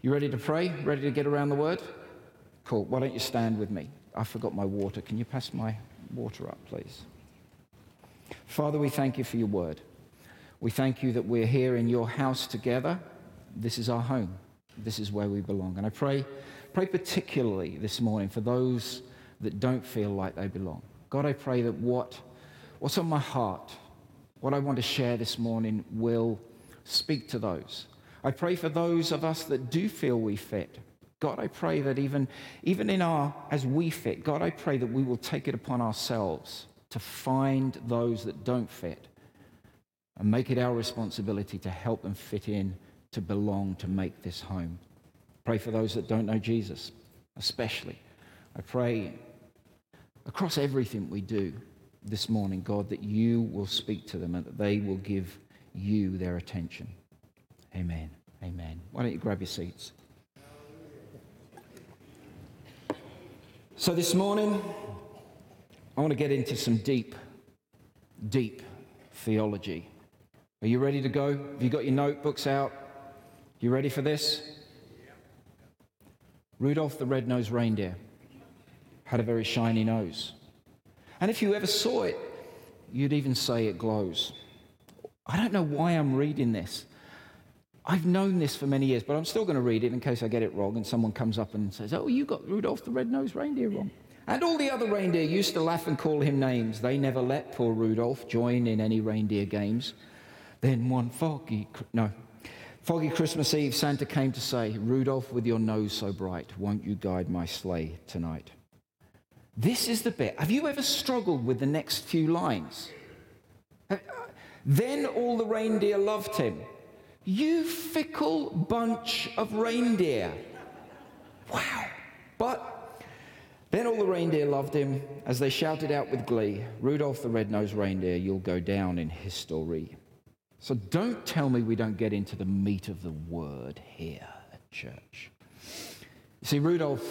You ready to pray? Ready to get around the word? Cool. Why don't you stand with me? I forgot my water. Can you pass my water up, please? Father, we thank you for your word. We thank you that we're here in your house together. This is our home. This is where we belong. And I pray particularly this morning for those that don't feel like they belong. God, I pray that what's on my heart, what I want to share this morning will speak to those. I pray for those of us that do feel we fit. God, I pray that even in our, as we fit, God, I pray that we will take it upon ourselves to find those that don't fit and make it our responsibility to help them fit in, to belong, to make this home. Pray for those that don't know Jesus, especially. I pray across everything we do this morning, God, that you will speak to them and that they will give you their attention. Amen. Amen. Why don't you grab your seats? So this morning, I want to get into some deep, deep theology. Are you ready to go? Have you got your notebooks out? You ready for this? Rudolph the Red-Nosed Reindeer had a very shiny nose. And if you ever saw it, you'd even say it glows. I don't know why I'm reading this. I've known this for many years, but I'm still going to read it in case I get it wrong and someone comes up and says, oh, you got Rudolph the Red-Nosed Reindeer wrong. And all the other reindeer used to laugh and call him names. They never let poor Rudolph join in any reindeer games. Then one foggy Christmas Eve, Santa came to say, Rudolph, with your nose so bright, won't you guide my sleigh tonight? This is the bit. Have you ever struggled with the next few lines? Then all the reindeer loved him. You fickle bunch of reindeer. Wow. But then all the reindeer loved him as they shouted out with glee, Rudolph the Red-Nosed Reindeer, you'll go down in history. So don't tell me we don't get into the meat of the word here at church. You see, Rudolph,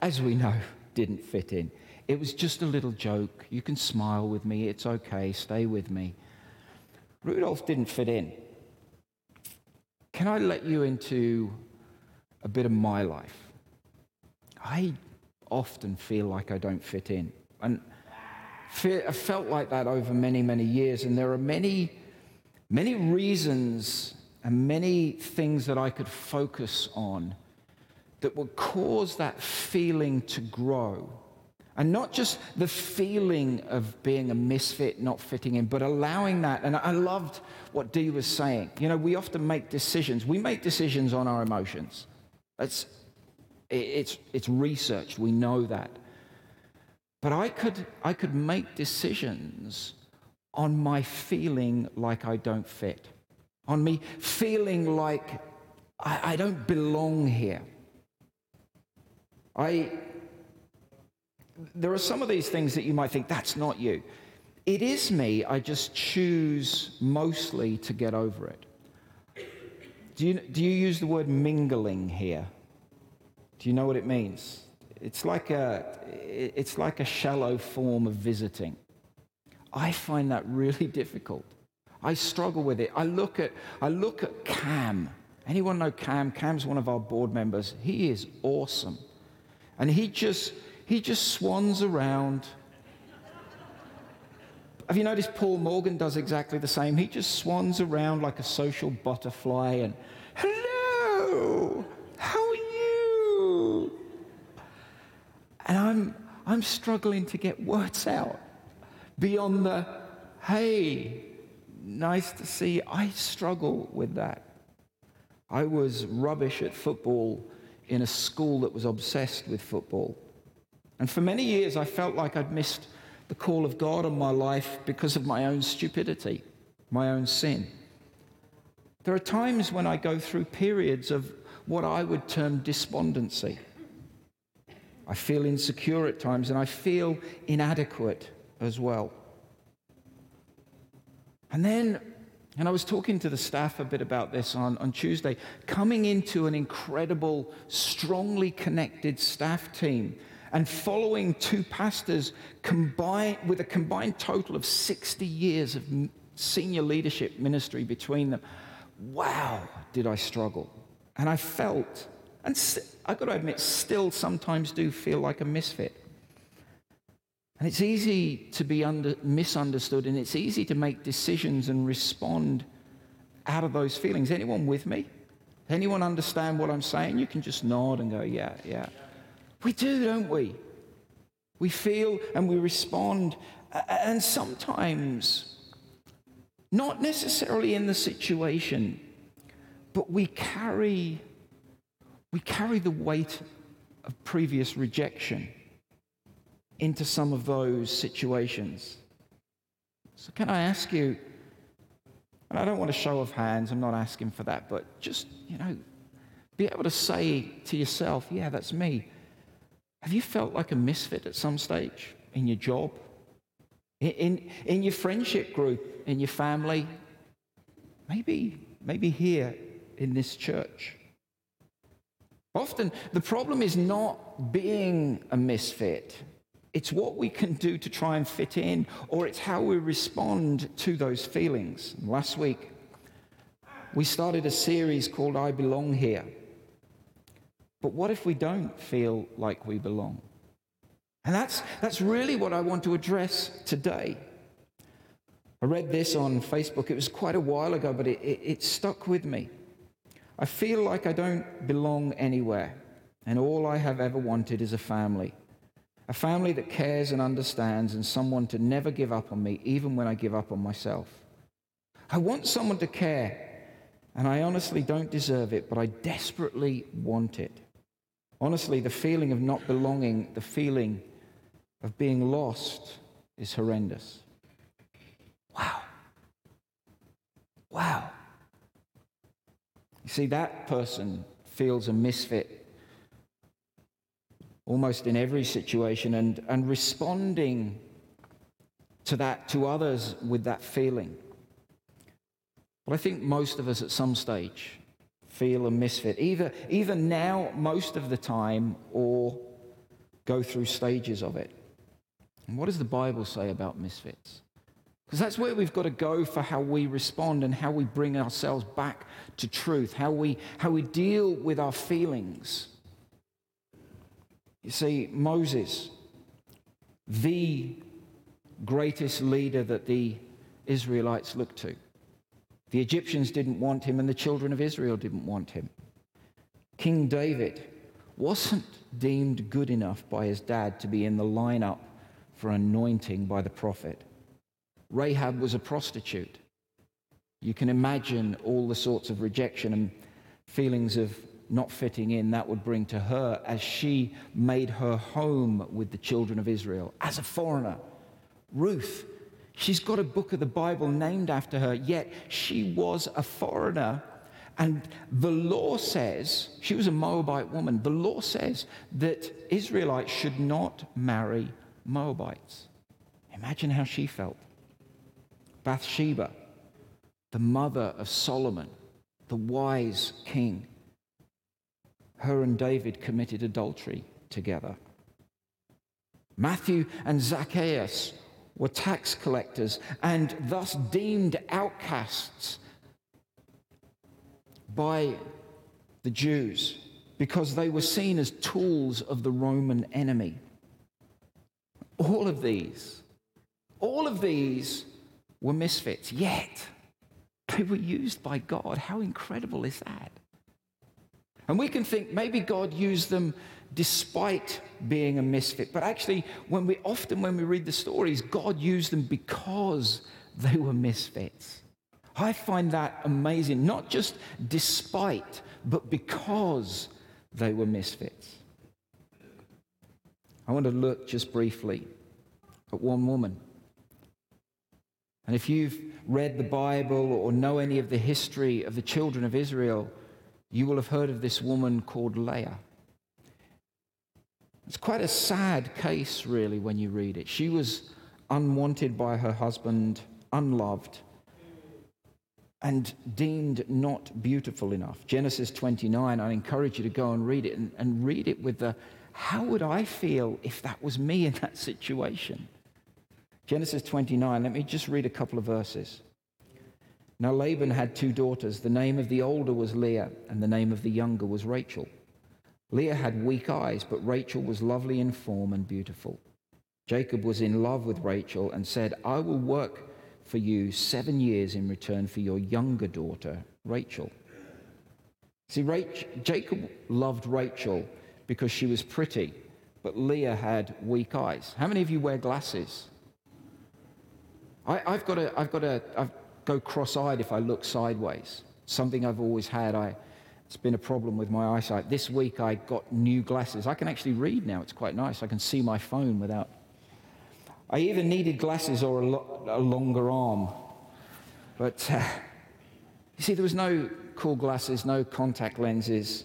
as we know, didn't fit in. It was just a little joke. You can smile with me. It's okay. Stay with me. Rudolph didn't fit in. Can I let you into a bit of my life? I often feel like I don't fit in. And I felt like that over many, many years. And there are many, many reasons and many things that I could focus on that would cause that feeling to grow. And not just the feeling of being a misfit, not fitting in, but allowing that. And I loved what Dee was saying. You know, we often make decisions. We make decisions on our emotions. It's researched. We know that. But I could make decisions on my feeling like I don't fit, on me feeling like I don't belong here. There are some of these things that you might think, that's not you. It is me. I just choose mostly to get over it. Do you use the word mingling here? Do you know what it means? It's like a shallow form of visiting. I find that really difficult. I struggle with it. I look at Cam. Anyone know Cam? Cam's one of our board members. He is awesome. And he just swans around. Have you noticed Paul Morgan does exactly the same? He just swans around like a social butterfly and, hello, how are you? And I'm struggling to get words out beyond the, hey, nice to see you. I struggle with that. I was rubbish at football in a school that was obsessed with football. And for many years, I felt like I'd missed the call of God on my life because of my own stupidity, my own sin. There are times when I go through periods of what I would term despondency. I feel insecure at times, and I feel inadequate as well. And then, and I was talking to the staff a bit about this on Tuesday, coming into an incredible, strongly connected staff team and following two pastors combined with a combined total of 60 years of senior leadership ministry between them. Wow, did I struggle. And I felt and I've got to admit, still sometimes do feel like a misfit. And it's easy to be misunderstood, and it's easy to make decisions and respond out of those feelings. Anyone with me? Anyone understand what I'm saying? You can just nod and go, yeah, yeah. We do, don't we? We feel and we respond, and sometimes, not necessarily in the situation, but we carry the weight of previous rejection into some of those situations. So can I ask you, and I don't want a show of hands, I'm not asking for that, but just, be able to say to yourself, yeah, that's me. Have you felt like a misfit at some stage in your job, in your friendship group, in your family, maybe here in this church? Often the problem is not being a misfit. It's what we can do to try and fit in, or it's how we respond to those feelings. Last week, we started a series called I Belong Here. But what if we don't feel like we belong? And that's really what I want to address today. I read this on Facebook. It was quite a while ago, but it stuck with me. I feel like I don't belong anywhere, and all I have ever wanted is a family that cares and understands, and someone to never give up on me, even when I give up on myself. I want someone to care, and I honestly don't deserve it, but I desperately want it. Honestly, the feeling of not belonging, the feeling of being lost is horrendous. Wow. You see, that person feels a misfit almost in every situation, and responding to that, to others with that feeling. But I think most of us at some stage feel a misfit, either now most of the time or go through stages of it. And what does the Bible say about misfits? Because that's where we've got to go for how we respond and how we bring ourselves back to truth, how we deal with our feelings. You see, Moses, the greatest leader that the Israelites looked to. The Egyptians didn't want him, and the children of Israel didn't want him. King David wasn't deemed good enough by his dad to be in the lineup for anointing by the prophet. Rahab was a prostitute. You can imagine all the sorts of rejection and feelings of not fitting in that would bring to her as she made her home with the children of Israel as a foreigner. Ruth, she's got a book of the Bible named after her, yet she was a foreigner, and the law says, she was a Moabite woman, the law says that Israelites should not marry Moabites. Imagine how she felt. Bathsheba, the mother of Solomon, the wise king. Her and David committed adultery together. Matthew and Zacchaeus were tax collectors and thus deemed outcasts by the Jews because they were seen as tools of the Roman enemy. All of these were misfits, yet they were used by God. How incredible is that? And we can think maybe God used them despite being a misfit, but actually when we read the stories, God used them because they were misfits. I find that amazing, not just despite, but because they were misfits. I want to look just briefly at one woman. And if you've read the Bible or know any of the history of the children of Israel, you will have heard of this woman called Leah. It's quite a sad case, really, when you read it. She was unwanted by her husband, unloved, and deemed not beautiful enough. Genesis 29, I encourage you to go and read it, and read it with the, how would I feel if that was me in that situation? Genesis 29, let me just read a couple of verses. Now Laban had two daughters. The name of the older was Leah, and the name of the younger was Rachel. Leah had weak eyes, but Rachel was lovely in form and beautiful. Jacob was in love with Rachel and said, I will work for you 7 years in return for your younger daughter, Rachel. See, Jacob loved Rachel because she was pretty, but Leah had weak eyes. How many of you wear glasses? I go cross-eyed if I look sideways. Something I've always had. It's been a problem with my eyesight. This week I got new glasses. I can actually read now. It's quite nice. I can see my phone without... I either needed glasses or a longer arm. But you see, there was no cool glasses, no contact lenses,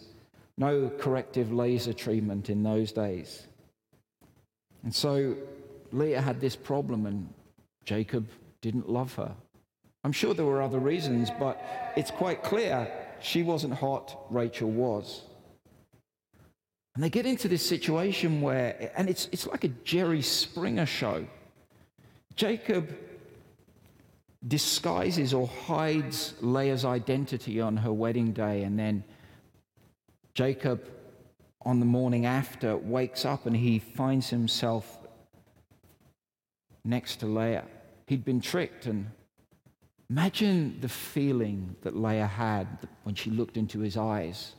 no corrective laser treatment in those days. And so Leah had this problem and Jacob didn't love her. I'm sure there were other reasons, but it's quite clear she wasn't hot, Rachel was. And they get into this situation where, and it's like a Jerry Springer show. Jacob disguises or hides Leah's identity on her wedding day, and then Jacob, on the morning after, wakes up and he finds himself next to Leah. He'd been tricked, and imagine the feeling that Leah had when she looked into his eyes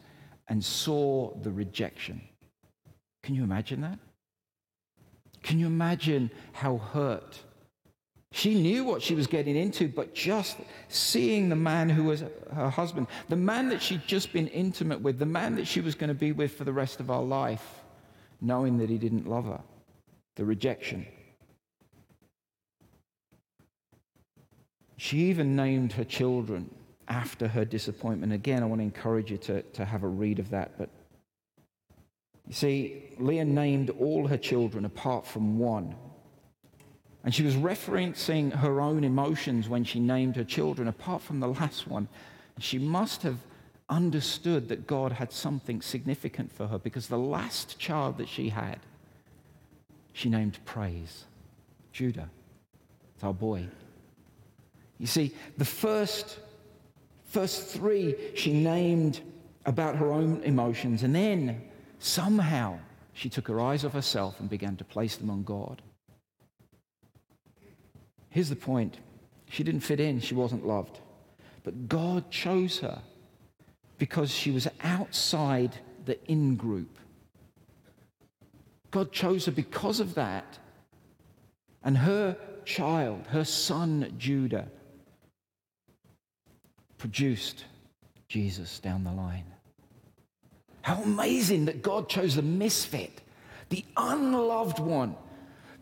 and saw the rejection. Can you imagine that? Can you imagine how hurt? She knew what she was getting into, but just seeing the man who was her husband, the man that she'd just been intimate with, the man that she was going to be with for the rest of her life, knowing that he didn't love her, the rejection. She even named her children after her disappointment. Again, I want to encourage you to have a read of that. But you see, Leah named all her children apart from one. And she was referencing her own emotions when she named her children apart from the last one. She must have understood that God had something significant for her, because the last child that she had, she named Praise. Judah. It's our boy. You see, the first three she named about her own emotions, and then somehow she took her eyes off herself and began to place them on God. Here's the point. She didn't fit in. She wasn't loved. But God chose her because she was outside the in-group. God chose her because of that, and her child, her son Judah, produced Jesus down the line. How amazing that God chose the misfit, the unloved one,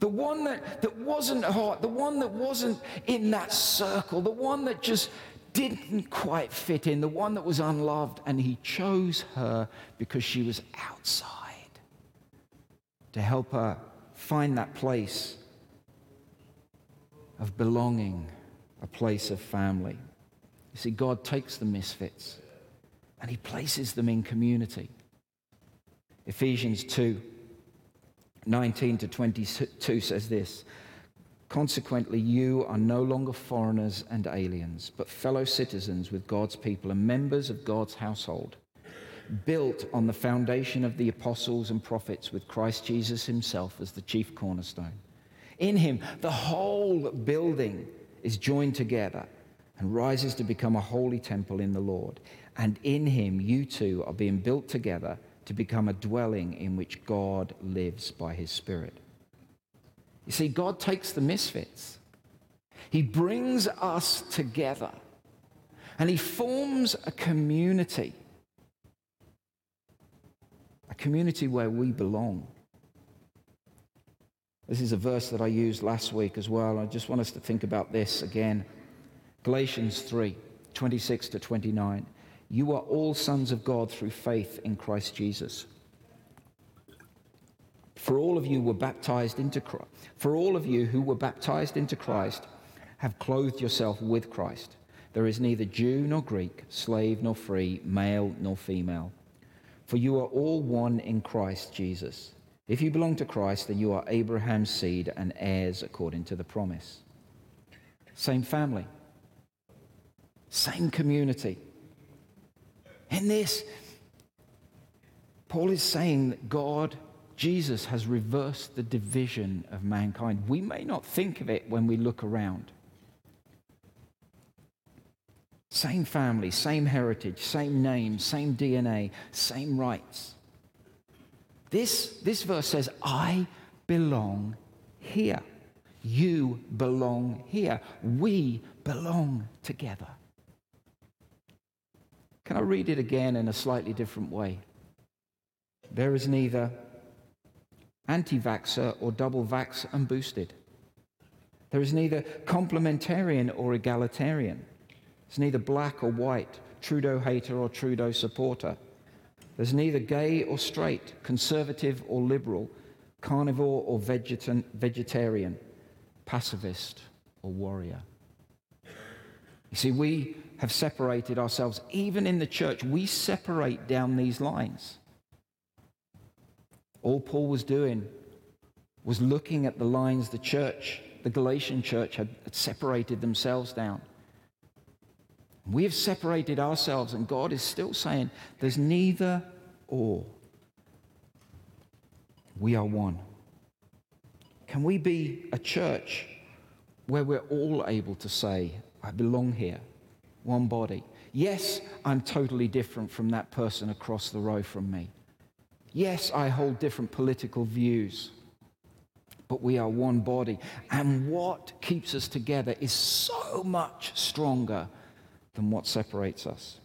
the one that wasn't hot, the one that wasn't in that circle, the one that just didn't quite fit in, the one that was unloved, and he chose her because she was outside to help her find that place of belonging, a place of family. You see, God takes the misfits and he places them in community. Ephesians 2:19-22 says this, consequently, you are no longer foreigners and aliens, but fellow citizens with God's people and members of God's household, built on the foundation of the apostles and prophets, with Christ Jesus himself as the chief cornerstone. In him, the whole building is joined together and rises to become a holy temple in the Lord. And in him, you two are being built together to become a dwelling in which God lives by his Spirit. You see, God takes the misfits. He brings us together. And he forms a community where we belong. This is a verse that I used last week as well. I just want us to think about this again. Galatians 3:26-29. You are all sons of God through faith in Christ Jesus. For all of you who were baptized into Christ have clothed yourself with Christ. There is neither Jew nor Greek, slave nor free, male nor female. For you are all one in Christ Jesus. If you belong to Christ, then you are Abraham's seed and heirs according to the promise. Same family. Same community. In this, Paul is saying that God, Jesus, has reversed the division of mankind. We may not think of it when we look around. Same family, same heritage, same name, same DNA, same rights. This verse says, I belong here. You belong here. We belong together. Can I read it again in a slightly different way? There is neither anti-vaxxer or double-vax and boosted. There is neither complementarian or egalitarian. There's neither black or white, Trudeau hater or Trudeau supporter. There's neither gay or straight, conservative or liberal, carnivore or vegetarian, pacifist or warrior. You see, we have separated ourselves. Even in the church, we separate down these lines. All Paul was doing was looking at the lines the church, the Galatian church, had separated themselves down. We have separated ourselves, and God is still saying, there's neither or. We are one. Can we be a church where we're all able to say, I belong here, one body? Yes, I'm totally different from that person across the row from me. Yes, I hold different political views, but we are one body. And what keeps us together is so much stronger than what separates us.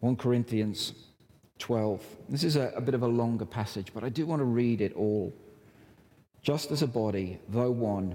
1 Corinthians 12. This is a bit of a longer passage, but I do want to read it all. Just as a body, though one,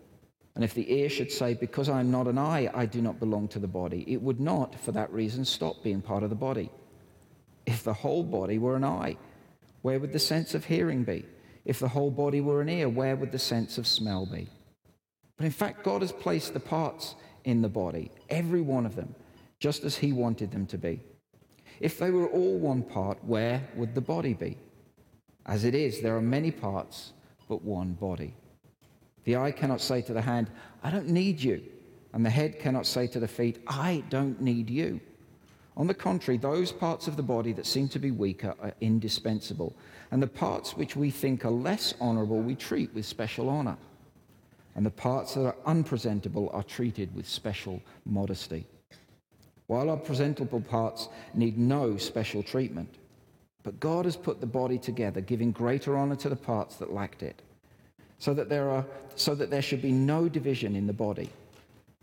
And if the ear should say, because I'm not an eye, I do not belong to the body, it would not, for that reason, stop being part of the body. If the whole body were an eye, where would the sense of hearing be? If the whole body were an ear, where would the sense of smell be? But in fact, God has placed the parts in the body, every one of them, just as he wanted them to be. If they were all one part, where would the body be? As it is, there are many parts, but one body. The eye cannot say to the hand, I don't need you, and the head cannot say to the feet, I don't need you. On the contrary, those parts of the body that seem to be weaker are indispensable, and the parts which we think are less honorable we treat with special honor, and the parts that are unpresentable are treated with special modesty, while our presentable parts need no special treatment. But God has put the body together, giving greater honor to the parts that lacked it, so that there should be no division in the body,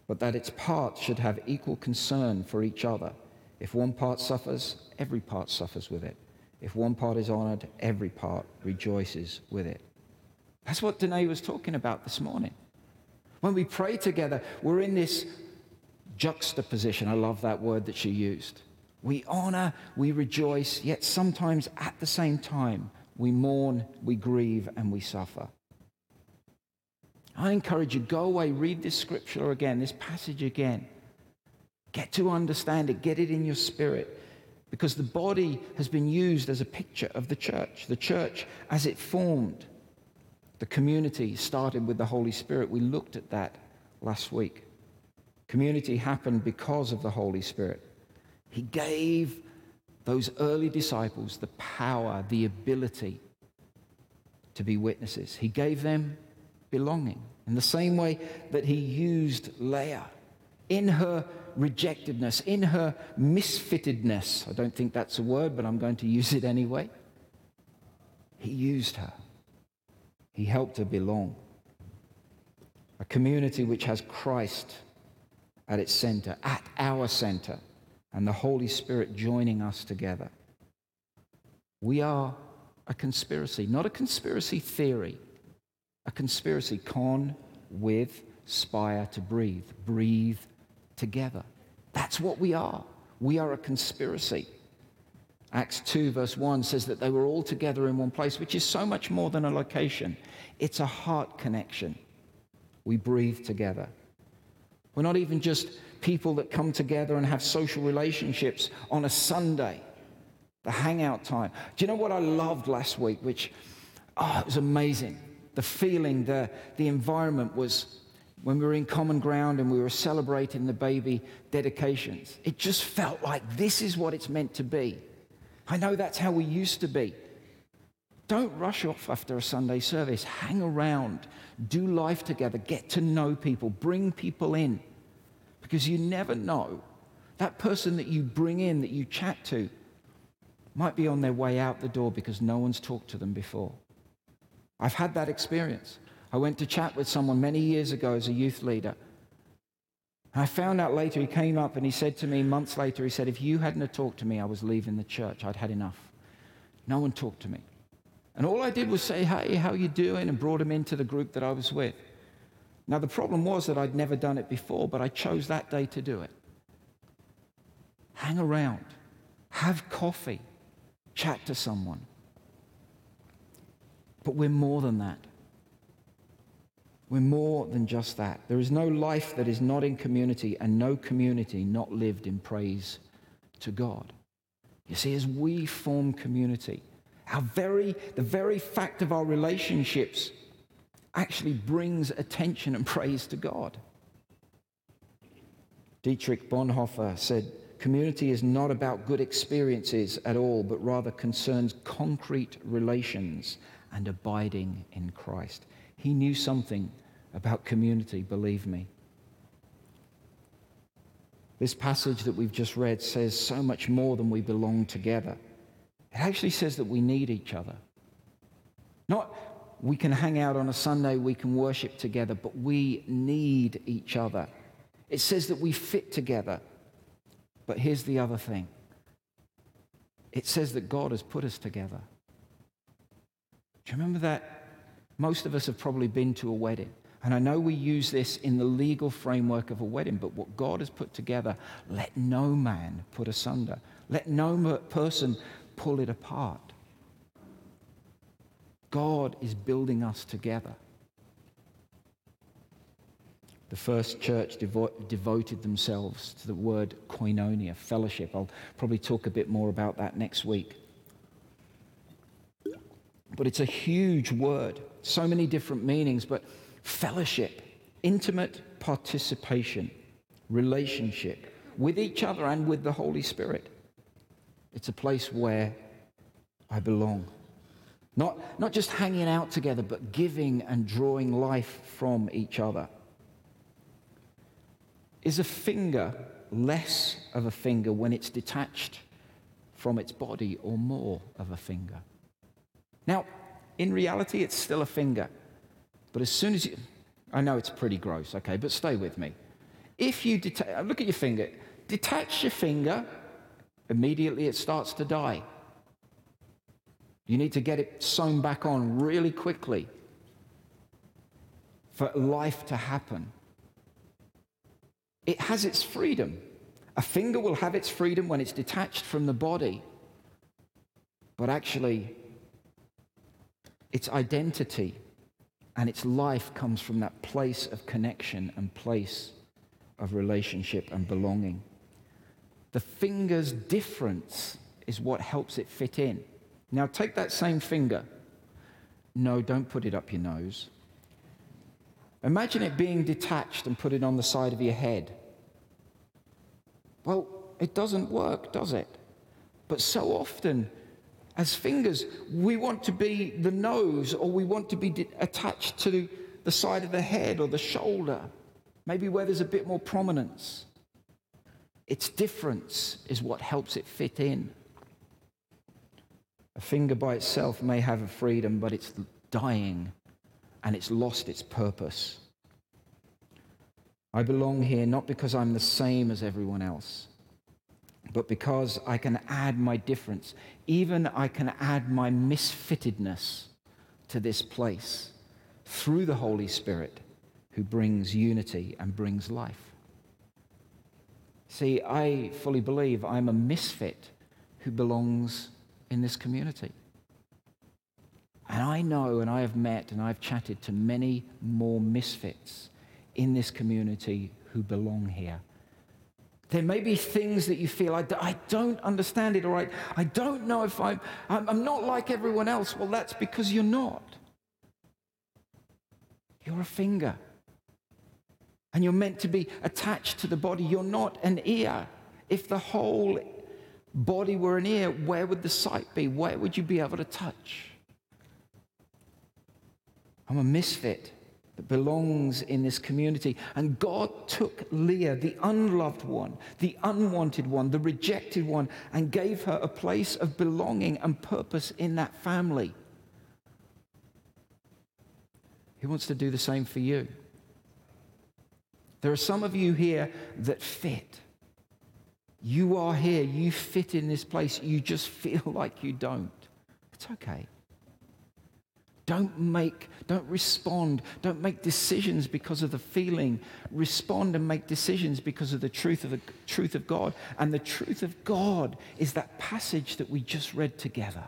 but that its parts should have equal concern for each other. If one part suffers, every part suffers with it. If one part is honored, every part rejoices with it. That's what Danae was talking about this morning. When we pray together, we're in this juxtaposition. I love that word that she used. We honor, we rejoice, yet sometimes at the same time, we mourn, we grieve, and we suffer. I encourage you, go away, read this scripture again, this passage again. Get to understand it. Get it in your spirit. Because the body has been used as a picture of the church as it formed. The community started with the Holy Spirit. We looked at that last week. Community happened because of the Holy Spirit. He gave those early disciples the power, the ability to be witnesses. He gave them belonging in the same way that he used Leah in her rejectedness, in her misfittedness. I don't think that's a word, but I'm going to use it anyway. He used her. He helped her belong. A community which has Christ at its center, at our center, and the Holy Spirit joining us together. We are a conspiracy, not a conspiracy theory, a conspiracy con with spire to breathe together. That's what we are. We are a conspiracy. Acts 2 verse 1 says that they were all together in one place, which is so much more than a location. It's a heart connection. We breathe together. We're not even just people that come together and have social relationships on a Sunday, the hangout time. Do you know what I loved last week, which, it was amazing. The feeling, the environment was when we were in common ground and we were celebrating the baby dedications. It just felt like this is what it's meant to be. I know that's how we used to be. Don't rush off after a Sunday service. Hang around. Do life together. Get to know people. Bring people in. Because you never know. That person that you bring in, that you chat to, might be on their way out the door because no one's talked to them before. I've had that experience. I went to chat with someone many years ago as a youth leader. I found out later, he came up and he said to me months later, he said, if you hadn't have talked to me, I was leaving the church. I'd had enough. No one talked to me. And all I did was say, hey, how you doing? And brought him into the group that I was with. Now, the problem was that I'd never done it before, but I chose that day to do it. Hang around. Have coffee. Chat to someone. But we're more than that. We're more than just that. There is no life that is not in community, and no community not lived in praise to God. You see, as we form community, the very fact of our relationships actually brings attention and praise to God. Dietrich Bonhoeffer said, community is not about good experiences at all, but rather concerns concrete relations and abiding in Christ. He knew something about community, believe me. This passage that we've just read says so much more than we belong together. It actually says that we need each other. Not we can hang out on a Sunday, we can worship together, but we need each other. It says that we fit together. But here's the other thing. It says that God has put us together. Do you remember that? Most of us have probably been to a wedding. And I know we use this in the legal framework of a wedding, but what God has put together, let no man put asunder. Let no person pull it apart. God is building us together. The first church devoted themselves to the word koinonia, fellowship. I'll probably talk a bit more about that next week. But it's a huge word, so many different meanings, but fellowship, intimate participation, relationship with each other and with the Holy Spirit. It's a place where I belong. Not just hanging out together, but giving and drawing life from each other. Is a finger less of a finger when it's detached from its body, or more of a finger? Now, in reality, it's still a finger. But as soon as you... I know it's pretty gross, okay, but stay with me. If you look at your finger. Detach your finger, immediately it starts to die. You need to get it sewn back on really quickly for life to happen. It has its freedom. A finger will have its freedom when it's detached from the body. But actually, its identity and its life comes from that place of connection and place of relationship and belonging. The finger's difference is what helps it fit in. Now take that same finger. No, don't put it up your nose. Imagine it being detached and put it on the side of your head. Well, it doesn't work, does it? But so often, as fingers, we want to be the nose, or we want to be attached to the side of the head or the shoulder, maybe where there's a bit more prominence. Its difference is what helps it fit in. A finger by itself may have a freedom, but it's dying and it's lost its purpose. I belong here not because I'm the same as everyone else, but because I can add my difference. Even I can add my misfittedness to this place through the Holy Spirit, who brings unity and brings life. See, I fully believe I'm a misfit who belongs in this community. And I know, and I have met, and I've chatted to many more misfits in this community who belong here. There may be things that you feel, I don't understand it, all right? I don't know if I'm not like everyone else. Well, that's because you're not. You're a finger. And you're meant to be attached to the body. You're not an ear. If the whole body were an ear, where would the sight be? Where would you be able to touch? I'm a misfit that belongs in this community. And God took Leah, the unloved one, the unwanted one, the rejected one, and gave her a place of belonging and purpose in that family. He wants to do the same for you. There are some of you here that fit. You are here. You fit in this place. You just feel like you don't. It's okay. Don't respond. Don't make decisions because of the feeling. Respond and make decisions because of the truth of God. And the truth of God is that passage that we just read together.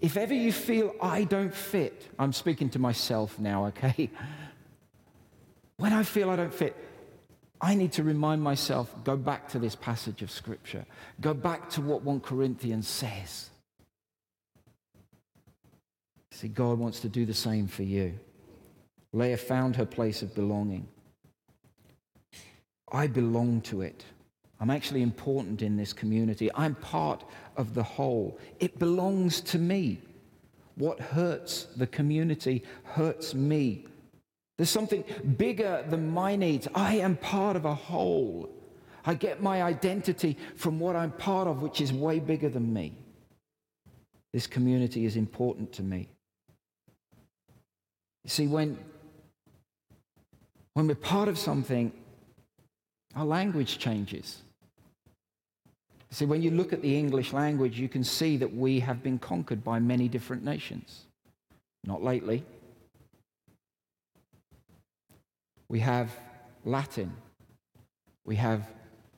If ever you feel I don't fit, I'm speaking to myself now, okay? When I feel I don't fit, I need to remind myself, go back to this passage of Scripture. Go back to what 1 Corinthians says. See, God wants to do the same for you. Leah found her place of belonging. I belong to it. I'm actually important in this community. I'm part of the whole. It belongs to me. What hurts the community hurts me. There's something bigger than my needs. I am part of a whole. I get my identity from what I'm part of, which is way bigger than me. This community is important to me. You see, when we're part of something, our language changes. You see, when you look at the English language, you can see that we have been conquered by many different nations. Not lately. We have Latin. We have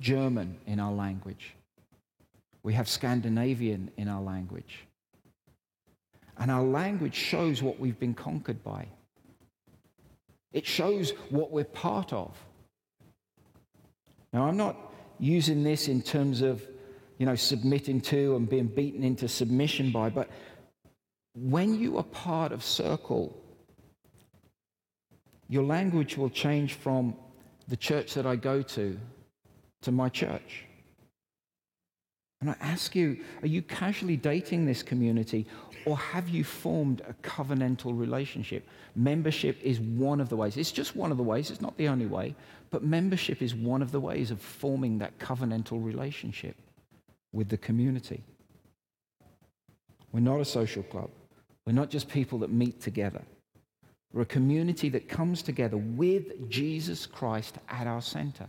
German in our language. We have Scandinavian in our language. And our language shows what we've been conquered by. It shows what we're part of. Now, I'm not using this in terms of, submitting to and being beaten into submission by, but when you are part of Circle, your language will change from the church that I go to my church. And I ask you, are you casually dating this community, or have you formed a covenantal relationship? Membership is one of the ways. It's just one of the ways. It's not the only way. But membership is one of the ways of forming that covenantal relationship with the community. We're not a social club. We're not just people that meet together. We're a community that comes together with Jesus Christ at our center.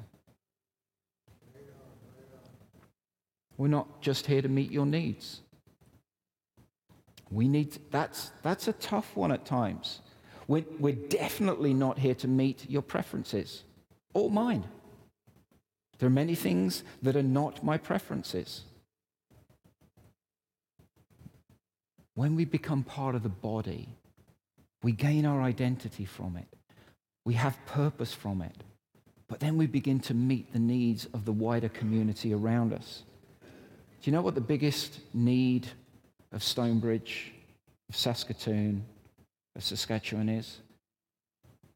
We're not just here to meet your needs. That's a tough one at times. We're definitely not here to meet your preferences or mine. There are many things that are not my preferences. When we become part of the body, we gain our identity from it. We have purpose from it. But then we begin to meet the needs of the wider community around us. Do you know what the biggest need of Stonebridge, of Saskatoon, of Saskatchewan is?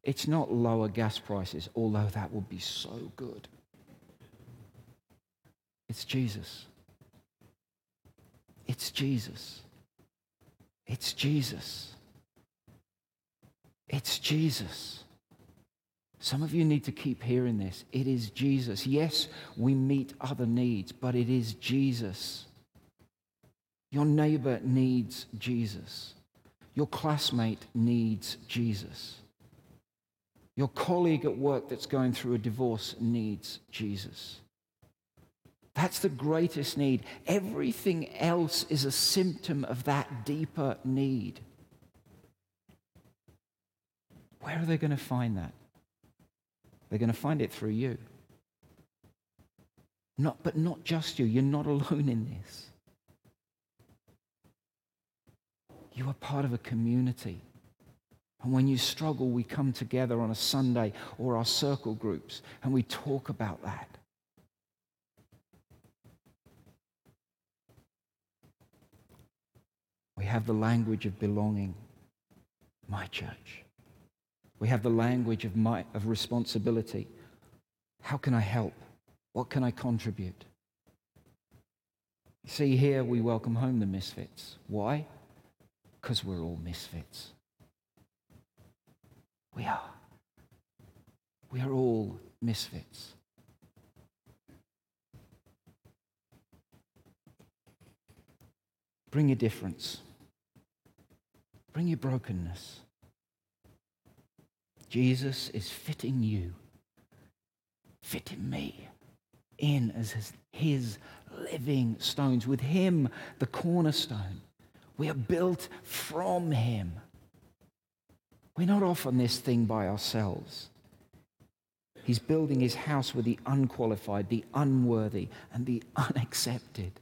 It's not lower gas prices, although that would be so good. It's Jesus. It's Jesus. It's Jesus. It's Jesus. Some of you need to keep hearing this. It is Jesus. Yes, we meet other needs, but it is Jesus. Your neighbor needs Jesus. Your classmate needs Jesus. Your colleague at work that's going through a divorce needs Jesus. That's the greatest need. Everything else is a symptom of that deeper need. Where are they going to find that? They're going to find it through you. But not just you. You're not alone in this. You are part of a community. And when you struggle, we come together on a Sunday or our circle groups, and we talk about that. We have the language of belonging, my church. We have the language of responsibility. How can I help? What can I contribute? See, here we welcome home the misfits. Why? Because we're all misfits. We are. We are all misfits. Bring your difference. Bring your brokenness. Jesus is fitting you, fitting me in as his living stones. With him, the cornerstone. We are built from him. We're not off on this thing by ourselves. He's building his house with the unqualified, the unworthy, and the unaccepted.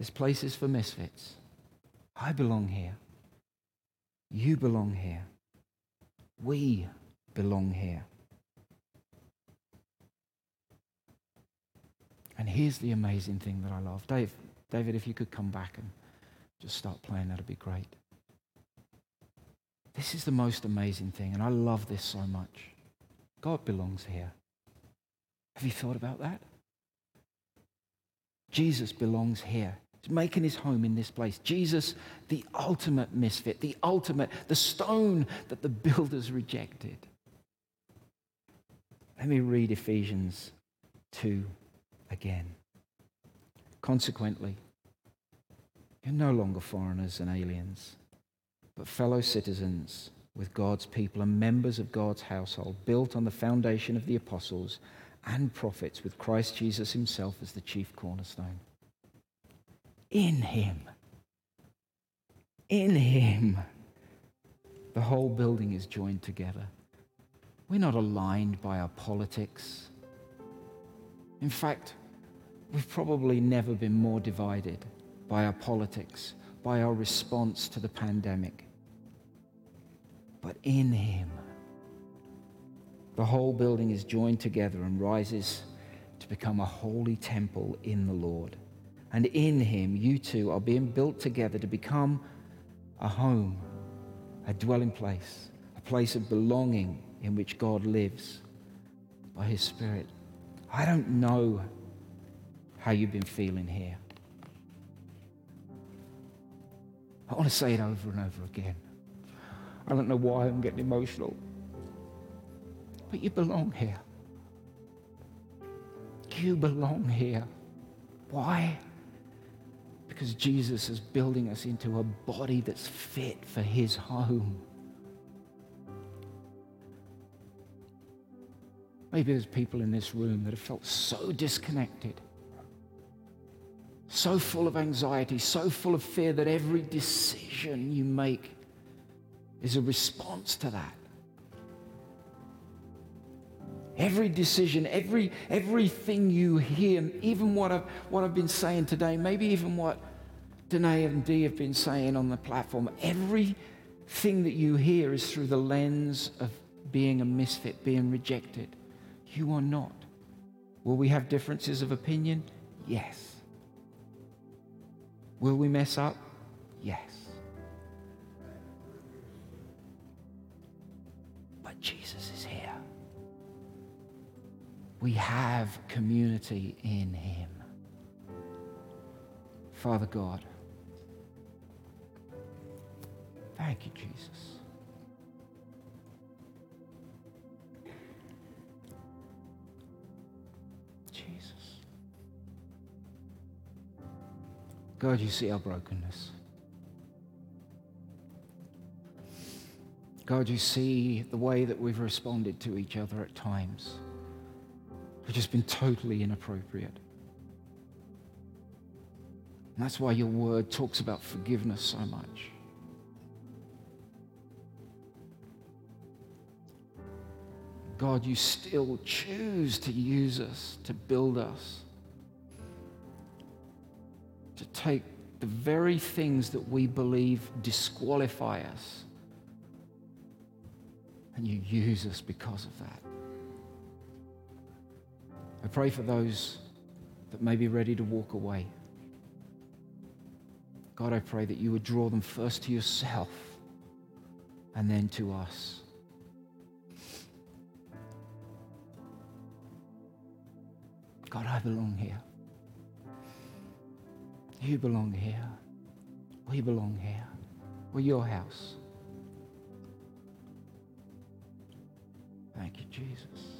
This place is for misfits. I belong here. You belong here. We belong here. And here's the amazing thing that I love. David, if you could come back and just start playing, that'd be great. This is the most amazing thing, and I love this so much. God belongs here. Have you thought about that? Jesus belongs here. He's making his home in this place. Jesus, the ultimate misfit, the stone that the builders rejected. Let me read Ephesians 2 again. Consequently, you're no longer foreigners and aliens, but fellow citizens with God's people and members of God's household, built on the foundation of the apostles and prophets, with Christ Jesus himself as the chief cornerstone. In him, the whole building is joined together. We're not aligned by our politics. In fact, we've probably never been more divided by our politics, by our response to the pandemic. But in him, the whole building is joined together and rises to become a holy temple in the Lord. And in him, you two are being built together to become a home, a dwelling place, a place of belonging in which God lives by his Spirit. I don't know how you've been feeling here. I want to say it over and over again. I don't know why I'm getting emotional. But you belong here. You belong here. Why? Because Jesus is building us into a body that's fit for his home. Maybe there's people in this room that have felt so disconnected, so full of anxiety, so full of fear that every decision you make is a response to that. Every decision, everything you hear, even what I've been saying today, maybe even what Danae and Dee have been saying on the platform, everything that you hear is through the lens of being a misfit, being rejected. You are not. Will we have differences of opinion? Yes. Will we mess up? Yes. But Jesus is here. We have community in him. Father God, thank you, Jesus. God, you see our brokenness. God, you see the way that we've responded to each other at times. Which has been totally inappropriate. And that's why your word talks about forgiveness so much. God, you still choose to use us, to build us, to take the very things that we believe disqualify us. And you use us because of that. I pray for those that may be ready to walk away. God, I pray that you would draw them first to yourself and then to us. God, I belong here. You belong here. We belong here. We're your house. Thank you, Jesus.